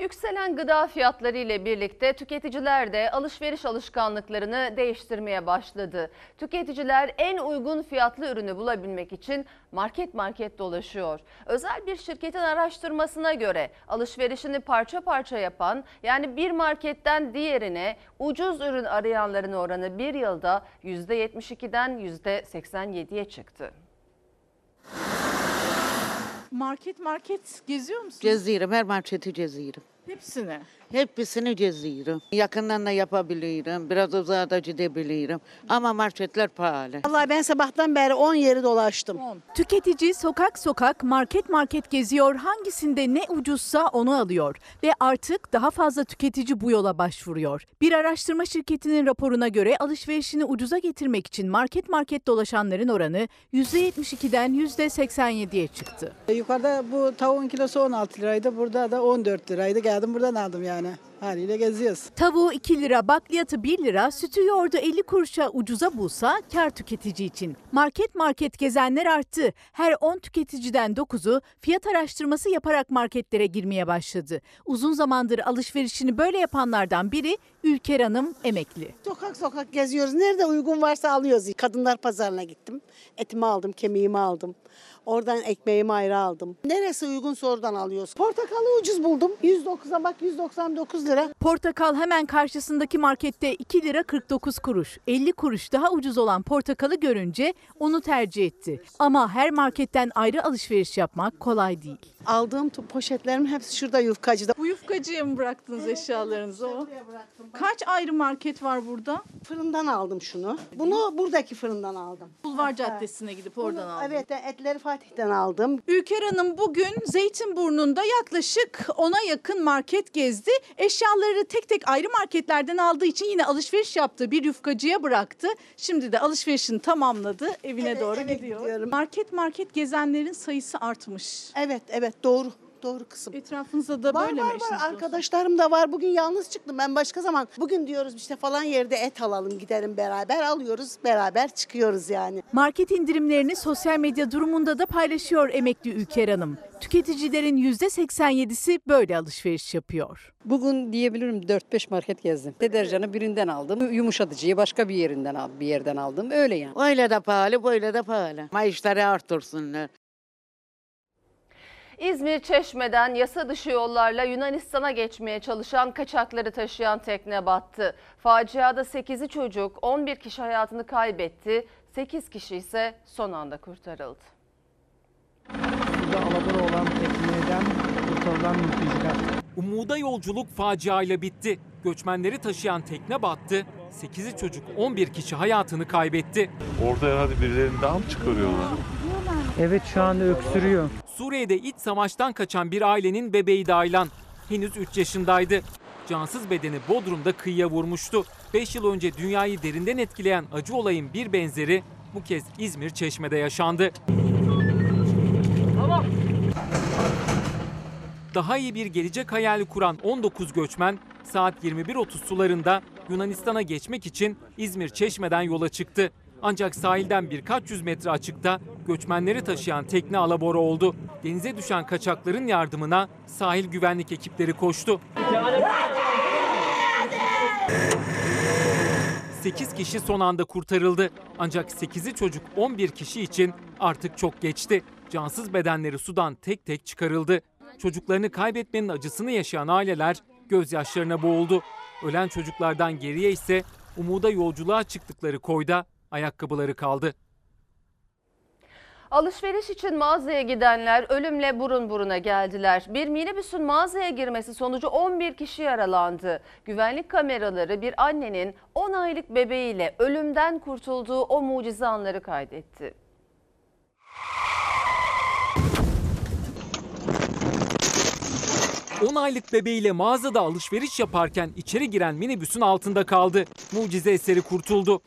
Yükselen gıda fiyatları ile birlikte tüketiciler de alışveriş alışkanlıklarını değiştirmeye başladı. Tüketiciler en uygun fiyatlı ürünü bulabilmek için market dolaşıyor. Özel bir şirketin araştırmasına göre alışverişini parça parça yapan, yani bir marketten diğerine ucuz ürün arayanların oranı bir yılda %72'den %87'ye çıktı. Market geziyor musunuz? Geziyorum. Her marketi geziyorum. Hepsini? Hepsini geziyorum. Yakından da yapabilirim. Biraz uzağa da gidebilirim. Ama marketler pahalı. Vallahi ben sabahtan beri 10 yeri dolaştım. 10. Tüketici sokak market geziyor. Hangisinde ne ucuzsa onu alıyor. Ve artık daha fazla tüketici bu yola başvuruyor. Bir araştırma şirketinin raporuna göre alışverişini ucuza getirmek için market dolaşanların oranı %72'den %87'ye çıktı. Yukarıda bu tavuğun kilosu 16 liraydı. Burada da 14 liraydı. Geldim buradan aldım yani. Haliyle geziyoruz. Tavuğu 2 lira, bakliyatı 1 lira, sütü yoğurdu 50 kuruşa ucuza bulsa kar tüketici için. Market gezenler arttı. Her 10 tüketiciden 9'u fiyat araştırması yaparak marketlere girmeye başladı. Uzun zamandır alışverişini böyle yapanlardan biri Ülker Hanım, emekli. Sokak geziyoruz. Nerede uygun varsa alıyoruz. Kadınlar pazarına gittim. Etimi aldım, kemiğimi aldım. Oradan ekmeğimi ayrı aldım. Neresi uygunsa oradan alıyoruz. Portakalı ucuz buldum. 109'a bak 199 lira. üzere. Portakal hemen karşısındaki markette 2 lira 49 kuruş. 50 kuruş daha ucuz olan portakalı görünce onu tercih etti. Ama her marketten ayrı alışveriş yapmak kolay değil. Aldığım poşetlerim hepsi şurada yufkacıda. Bu yufkacıya mı bıraktınız eşyalarınızı? O. Kaç ayrı market var burada? Fırından aldım şunu. Bunu buradaki fırından aldım. Bulvar Caddesi'ne gidip oradan aldım. Evet, etleri Fatih'ten aldım. Ülker Hanım bugün Zeytinburnu'nda yaklaşık 10'a yakın market gezdi. Eşyaları tek tek ayrı marketlerden aldığı için yine alışveriş yaptı. Bir yufkacıya bıraktı. Şimdi de alışverişini tamamladı. Evine doğru gidiyor. Gidiyorum. Market gezenlerin sayısı artmış. Evet doğru. Doğru kısım. Etrafınızda da böyle mi eşiniz? Var. Arkadaşlarım da var. Bugün yalnız çıktım ben, başka zaman. Bugün diyoruz işte falan yerde et alalım, gidelim beraber alıyoruz, beraber çıkıyoruz yani. Market indirimlerini sosyal medya durumunda da paylaşıyor emekli Ülker Hanım. Tüketicilerin %87'si böyle alışveriş yapıyor. Bugün diyebilirim 4-5 market gezdim. Deterjanı birinden aldım, yumuşatıcıyı başka bir yerden aldım. Öyle yani. Öyle de pahalı, böyle de pahalı. Maaşları artırsınlar. İzmir Çeşme'den yasa dışı yollarla Yunanistan'a geçmeye çalışan kaçakları taşıyan tekne battı. Faciada 8'i çocuk, 11 kişi hayatını kaybetti, 8 kişi ise son anda kurtarıldı. Burada alabora olan tekneden kurtarılan mülteciler. Umuda yolculuk faciayla bitti. Göçmenleri taşıyan tekne battı, 8'i çocuk, 11 kişi hayatını kaybetti. Orada herhalde birilerini daha mı çıkarıyorlar? Evet, şu anda öksürüyor. Suriye'de iç savaştan kaçan bir ailenin bebeği Daylan. Henüz 3 yaşındaydı. Cansız bedeni Bodrum'da kıyıya vurmuştu. 5 yıl önce dünyayı derinden etkileyen acı olayın bir benzeri bu kez İzmir Çeşme'de yaşandı. Tamam. Daha iyi bir gelecek hayali kuran 19 göçmen saat 21.30 sularında Yunanistan'a geçmek için İzmir Çeşme'den yola çıktı. Ancak sahilden birkaç yüz metre açıkta göçmenleri taşıyan tekne alabora oldu. Denize düşen kaçakların yardımına sahil güvenlik ekipleri koştu. 8 kişi son anda kurtarıldı. Ancak 8'i çocuk, 11 kişi için artık çok geçti. Cansız bedenleri sudan tek tek çıkarıldı. Çocuklarını kaybetmenin acısını yaşayan aileler gözyaşlarına boğuldu. Ölen çocuklardan geriye ise umuda yolculuğa çıktıkları koyda ayakkabıları kaldı. Alışveriş için mağazaya gidenler ölümle burun buruna geldiler. Bir minibüsün mağazaya girmesi sonucu 11 kişi yaralandı. Güvenlik kameraları bir annenin 10 aylık bebeğiyle ölümden kurtulduğu o mucize anları kaydetti. On aylık bebeğiyle mağazada alışveriş yaparken içeri giren minibüsün altında kaldı. Mucize eseri kurtuldu.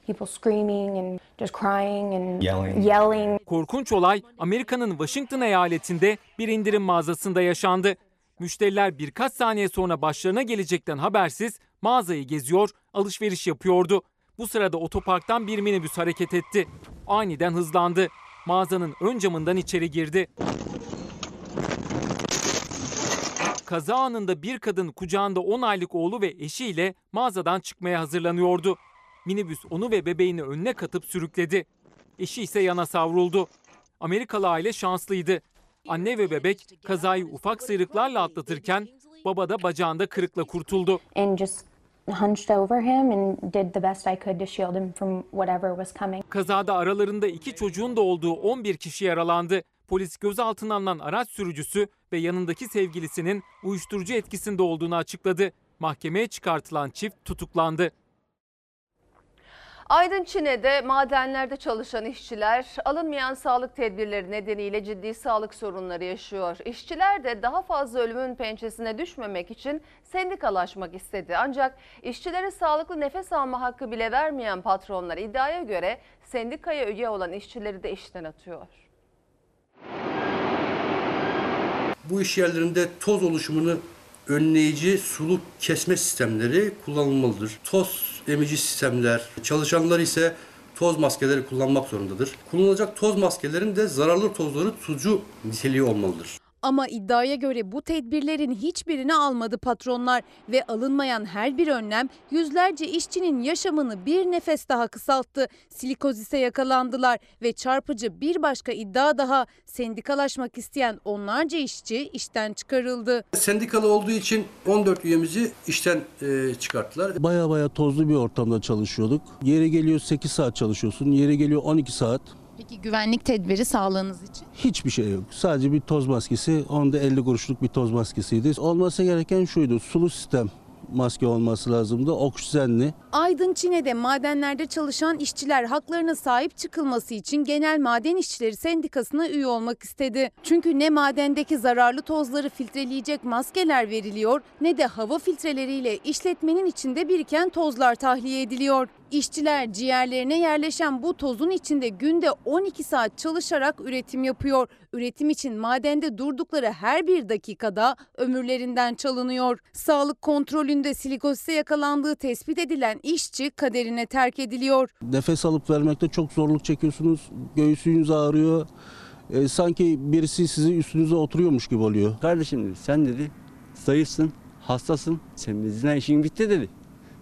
Yelling. Korkunç olay Amerika'nın Washington eyaletinde bir indirim mağazasında yaşandı. Müşteriler birkaç saniye sonra başlarına gelecekten habersiz mağazayı geziyor, alışveriş yapıyordu. Bu sırada otoparktan bir minibüs hareket etti. Aniden hızlandı. Mağazanın ön camından içeri girdi. Kaza anında bir kadın kucağında 10 aylık oğlu ve eşiyle mağazadan çıkmaya hazırlanıyordu. Minibüs onu ve bebeğini önüne katıp sürükledi. Eşi ise yana savruldu. Amerikalı aile şanslıydı. Anne ve bebek kazayı ufak sıyrıklarla atlatırken baba da bacağında kırıkla kurtuldu. Kazada aralarında 2 çocuğun da olduğu 11 kişi yaralandı. Polis gözaltına alınan araç sürücüsü ve yanındaki sevgilisinin uyuşturucu etkisinde olduğunu açıkladı. Mahkemeye çıkartılan çift tutuklandı. Aydın Çine'de madenlerde çalışan işçiler alınmayan sağlık tedbirleri nedeniyle ciddi sağlık sorunları yaşıyor. İşçiler de daha fazla ölümün pençesine düşmemek için sendikalaşmak istedi. Ancak işçilere sağlıklı nefes alma hakkı bile vermeyen patronlar iddiaya göre sendikaya üye olan işçileri de işten atıyor. Bu iş yerlerinde toz oluşumunu önleyici suluk kesme sistemleri kullanılmalıdır. Toz emici sistemler, çalışanlar ise toz maskeleri kullanmak zorundadır. Kullanılacak toz maskelerin de zararlı tozları tutucu niteliği olmalıdır. Ama iddiaya göre bu tedbirlerin hiçbirini almadı patronlar ve alınmayan her bir önlem yüzlerce işçinin yaşamını bir nefes daha kısalttı. Silikozise yakalandılar ve çarpıcı bir başka iddia daha, sendikalaşmak isteyen onlarca işçi işten çıkarıldı. Sendikalı olduğu için 14 üyemizi işten çıkarttılar. Baya tozlu bir ortamda çalışıyorduk. Yeri geliyor 8 saat çalışıyorsun, yeri geliyor 12 saat. Peki güvenlik tedbiri sağlığınız için? Hiçbir şey yok. Sadece bir toz maskesi. Onda 50 kuruşluk bir toz maskesiydi. Olması gereken şuydu. Sulu sistem maske olması lazımdı. Oksijenli. Aydın Çine'de madenlerde çalışan işçiler haklarına sahip çıkılması için Genel Maden İşçileri Sendikası'na üye olmak istedi. Çünkü ne madendeki zararlı tozları filtreleyecek maskeler veriliyor, ne de hava filtreleriyle işletmenin içinde biriken tozlar tahliye ediliyor. İşçiler ciğerlerine yerleşen bu tozun içinde günde 12 saat çalışarak üretim yapıyor. Üretim için madende durdukları her bir dakikada ömürlerinden çalınıyor. Sağlık kontrolünde silikozise yakalandığı tespit edilen işçi kaderine terk ediliyor. Nefes alıp vermekte çok zorluk çekiyorsunuz. Göğsünüz ağrıyor. Sanki birisi sizi üstünüze oturuyormuş gibi oluyor. Kardeşim dedi, sen dedi zayıfsın, hastasın. Senin bizden işin bitti dedi.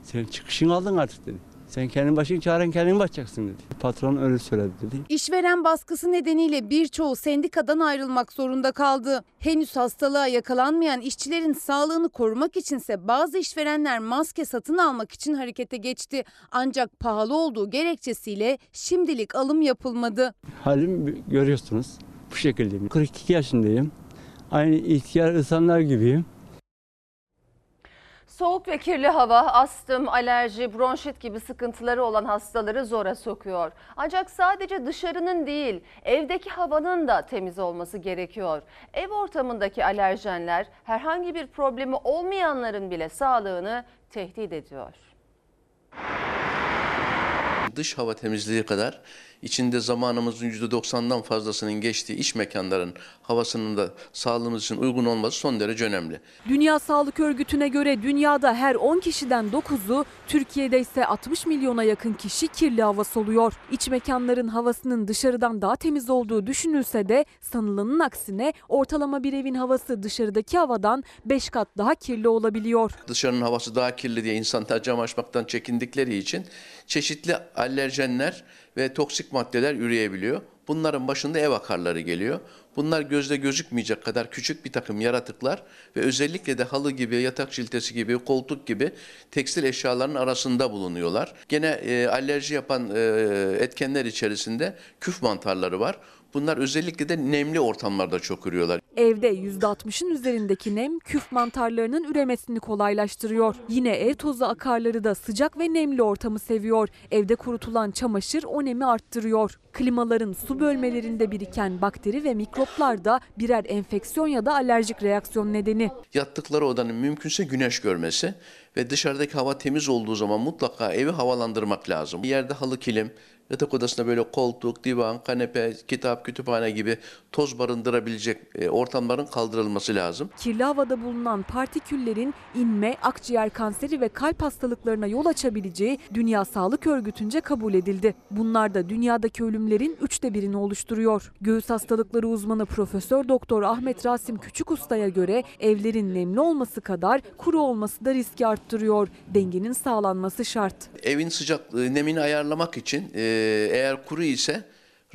Sen çıkışını aldın artık dedi. Sen kendin başını çağıran kendin bakacaksın dedi. Patron öyle söyledi dedi. İşveren baskısı nedeniyle birçoğu sendikadan ayrılmak zorunda kaldı. Henüz hastalığa yakalanmayan işçilerin sağlığını korumak içinse bazı işverenler maske satın almak için harekete geçti. Ancak pahalı olduğu gerekçesiyle şimdilik alım yapılmadı. Halimi görüyorsunuz, bu şekildeyim. 42 yaşındayım. Aynı ihtiyar insanlar gibiyim. Soğuk ve kirli hava, astım, alerji, bronşit gibi sıkıntıları olan hastaları zora sokuyor. Ancak sadece dışarının değil, evdeki havanın da temiz olması gerekiyor. Ev ortamındaki alerjenler herhangi bir problemi olmayanların bile sağlığını tehdit ediyor. Dış hava temizliği kadar içinde zamanımızın %90'dan fazlasının geçtiği iç mekanların havasının da sağlığımız için uygun olması son derece önemli. Dünya Sağlık Örgütü'ne göre dünyada her 10 kişiden 9'u, Türkiye'de ise 60 milyona yakın kişi kirli hava soluyor. İç mekanların havasının dışarıdan daha temiz olduğu düşünülse de sanılanın aksine ortalama bir evin havası dışarıdaki havadan 5 kat daha kirli olabiliyor. Dışarının havası daha kirli diye insanlar cam açmaktan çekindikleri için çeşitli alerjenler ve toksik maddeler üreyebiliyor. Bunların başında ev akarları geliyor. Bunlar gözle gözükmeyecek kadar küçük bir takım yaratıklar ve özellikle de halı gibi, yatak ciltesi gibi, koltuk gibi tekstil eşyalarının arasında bulunuyorlar. Gene alerji yapan etkenler içerisinde küf mantarları var. Bunlar özellikle de nemli ortamlarda çok ürüyorlar. Evde %60'ın üzerindeki nem küf mantarlarının üremesini kolaylaştırıyor. Yine ev tozu akarları da sıcak ve nemli ortamı seviyor. Evde kurutulan çamaşır o nemi arttırıyor. Klimaların su bölmelerinde biriken bakteri ve mikroplar da birer enfeksiyon ya da alerjik reaksiyon nedeni. Yattıkları odanın mümkünse güneş görmesi ve dışarıdaki hava temiz olduğu zaman mutlaka evi havalandırmak lazım. Bir yerde halı kilim, yatak odasında böyle koltuk, divan, kanepe, kitap, kütüphane gibi toz barındırabilecek ortamların kaldırılması lazım. Kirli havada bulunan partiküllerin inme, akciğer kanseri ve kalp hastalıklarına yol açabileceği Dünya Sağlık Örgütü'nce kabul edildi. Bunlar da dünyadaki ölümlerin 1/3'ünü oluşturuyor. Göğüs hastalıkları uzmanı Profesör Doktor Ahmet Rasim Küçükusta'ya göre evlerin nemli olması kadar kuru olması da riski arttırıyor. Dengenin sağlanması şart. Evin sıcaklığı, nemini ayarlamak için eğer kuru ise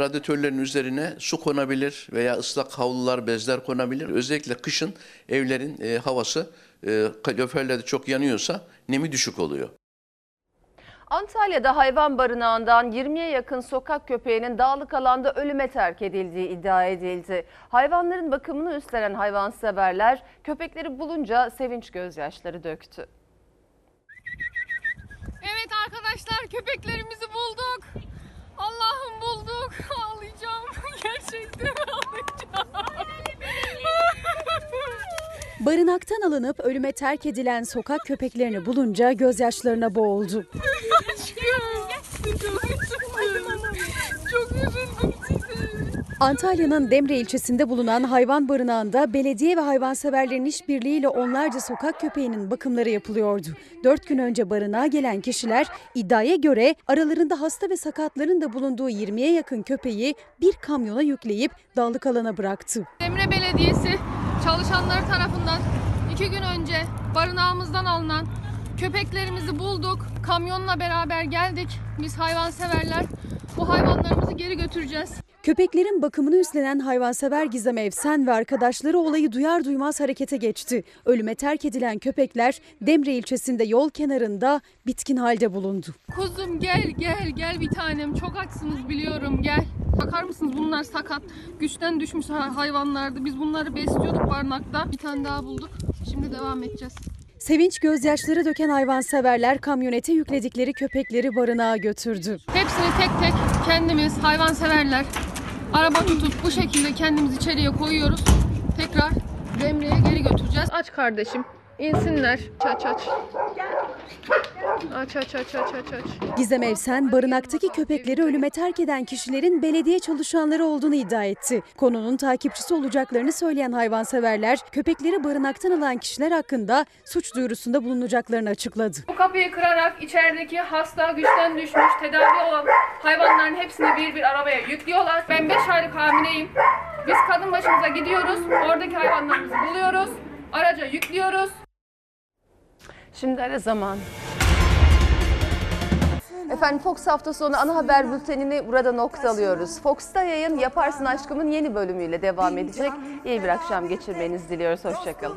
radyatörlerin üzerine su konabilir veya ıslak havlular, bezler konabilir. Özellikle kışın evlerin havası kaloriferlerde çok yanıyorsa nemi düşük oluyor. Antalya'da hayvan barınağından 20'ye yakın sokak köpeğinin dağlık alanda ölüme terk edildiği iddia edildi. Hayvanların bakımını üstlenen hayvanseverler köpekleri bulunca sevinç gözyaşları döktü. Evet arkadaşlar, köpeklerimizi bulduk. Allah'ım bulduk. Ağlayacağım. Gerçekten ağlayacağım. Barınaktan alınıp ölüme terk edilen sokak köpeklerini bulunca gözyaşlarına boğuldu. Çok üzüldüm. Antalya'nın Demre ilçesinde bulunan hayvan barınağında belediye ve hayvanseverlerin işbirliğiyle onlarca sokak köpeğinin bakımları yapılıyordu. 4 gün önce barınağa gelen kişiler iddiaya göre aralarında hasta ve sakatların da bulunduğu 20'ye yakın köpeği bir kamyona yükleyip dağlık alana bıraktı. Demre Belediyesi çalışanları tarafından 2 gün önce barınağımızdan alınan köpeklerimizi bulduk. Kamyonla beraber geldik. Biz hayvanseverler bu hayvanlarımızı geri götüreceğiz. Köpeklerin bakımını üstlenen hayvansever Gizem Evsen ve arkadaşları olayı duyar duymaz harekete geçti. Ölüme terk edilen köpekler Demre ilçesinde yol kenarında bitkin halde bulundu. Kuzum gel bir tanem, çok açsınız biliyorum, gel. Bakar mısınız, bunlar sakat, güçten düşmüş hayvanlardı. Biz bunları besliyorduk barınakta. Bir tane daha bulduk. Şimdi devam edeceğiz. Sevinç gözyaşları döken hayvanseverler kamyonete yükledikleri köpekleri barınağa götürdü. Hepsini tek tek kendimiz hayvanseverler araba tutup bu şekilde kendimiz içeriye koyuyoruz. Tekrar Demre'ye geri götüreceğiz. Aç kardeşim. İnsinler. Aç. Gizem Evsen barınaktaki köpekleri ölüme terk eden kişilerin belediye çalışanları olduğunu iddia etti. Konunun takipçisi olacaklarını söyleyen hayvanseverler köpekleri barınaktan alan kişiler hakkında suç duyurusunda bulunacaklarını açıkladı. Bu kapıyı kırarak içerideki hasta, güçten düşmüş, tedavi olan hayvanların hepsini bir bir arabaya yüklüyorlar. Ben 5 aylık hamileyim. Biz kadın başımıza gidiyoruz. Oradaki hayvanlarımızı buluyoruz. Araca yüklüyoruz. Şimdi ara zaman. Efendim Fox hafta sonu ana haber bültenini burada noktalıyoruz. Fox'ta yayın Yaparsın Aşkım'ın yeni bölümüyle devam edecek. İyi bir akşam geçirmenizi diliyoruz. Hoşçakalın.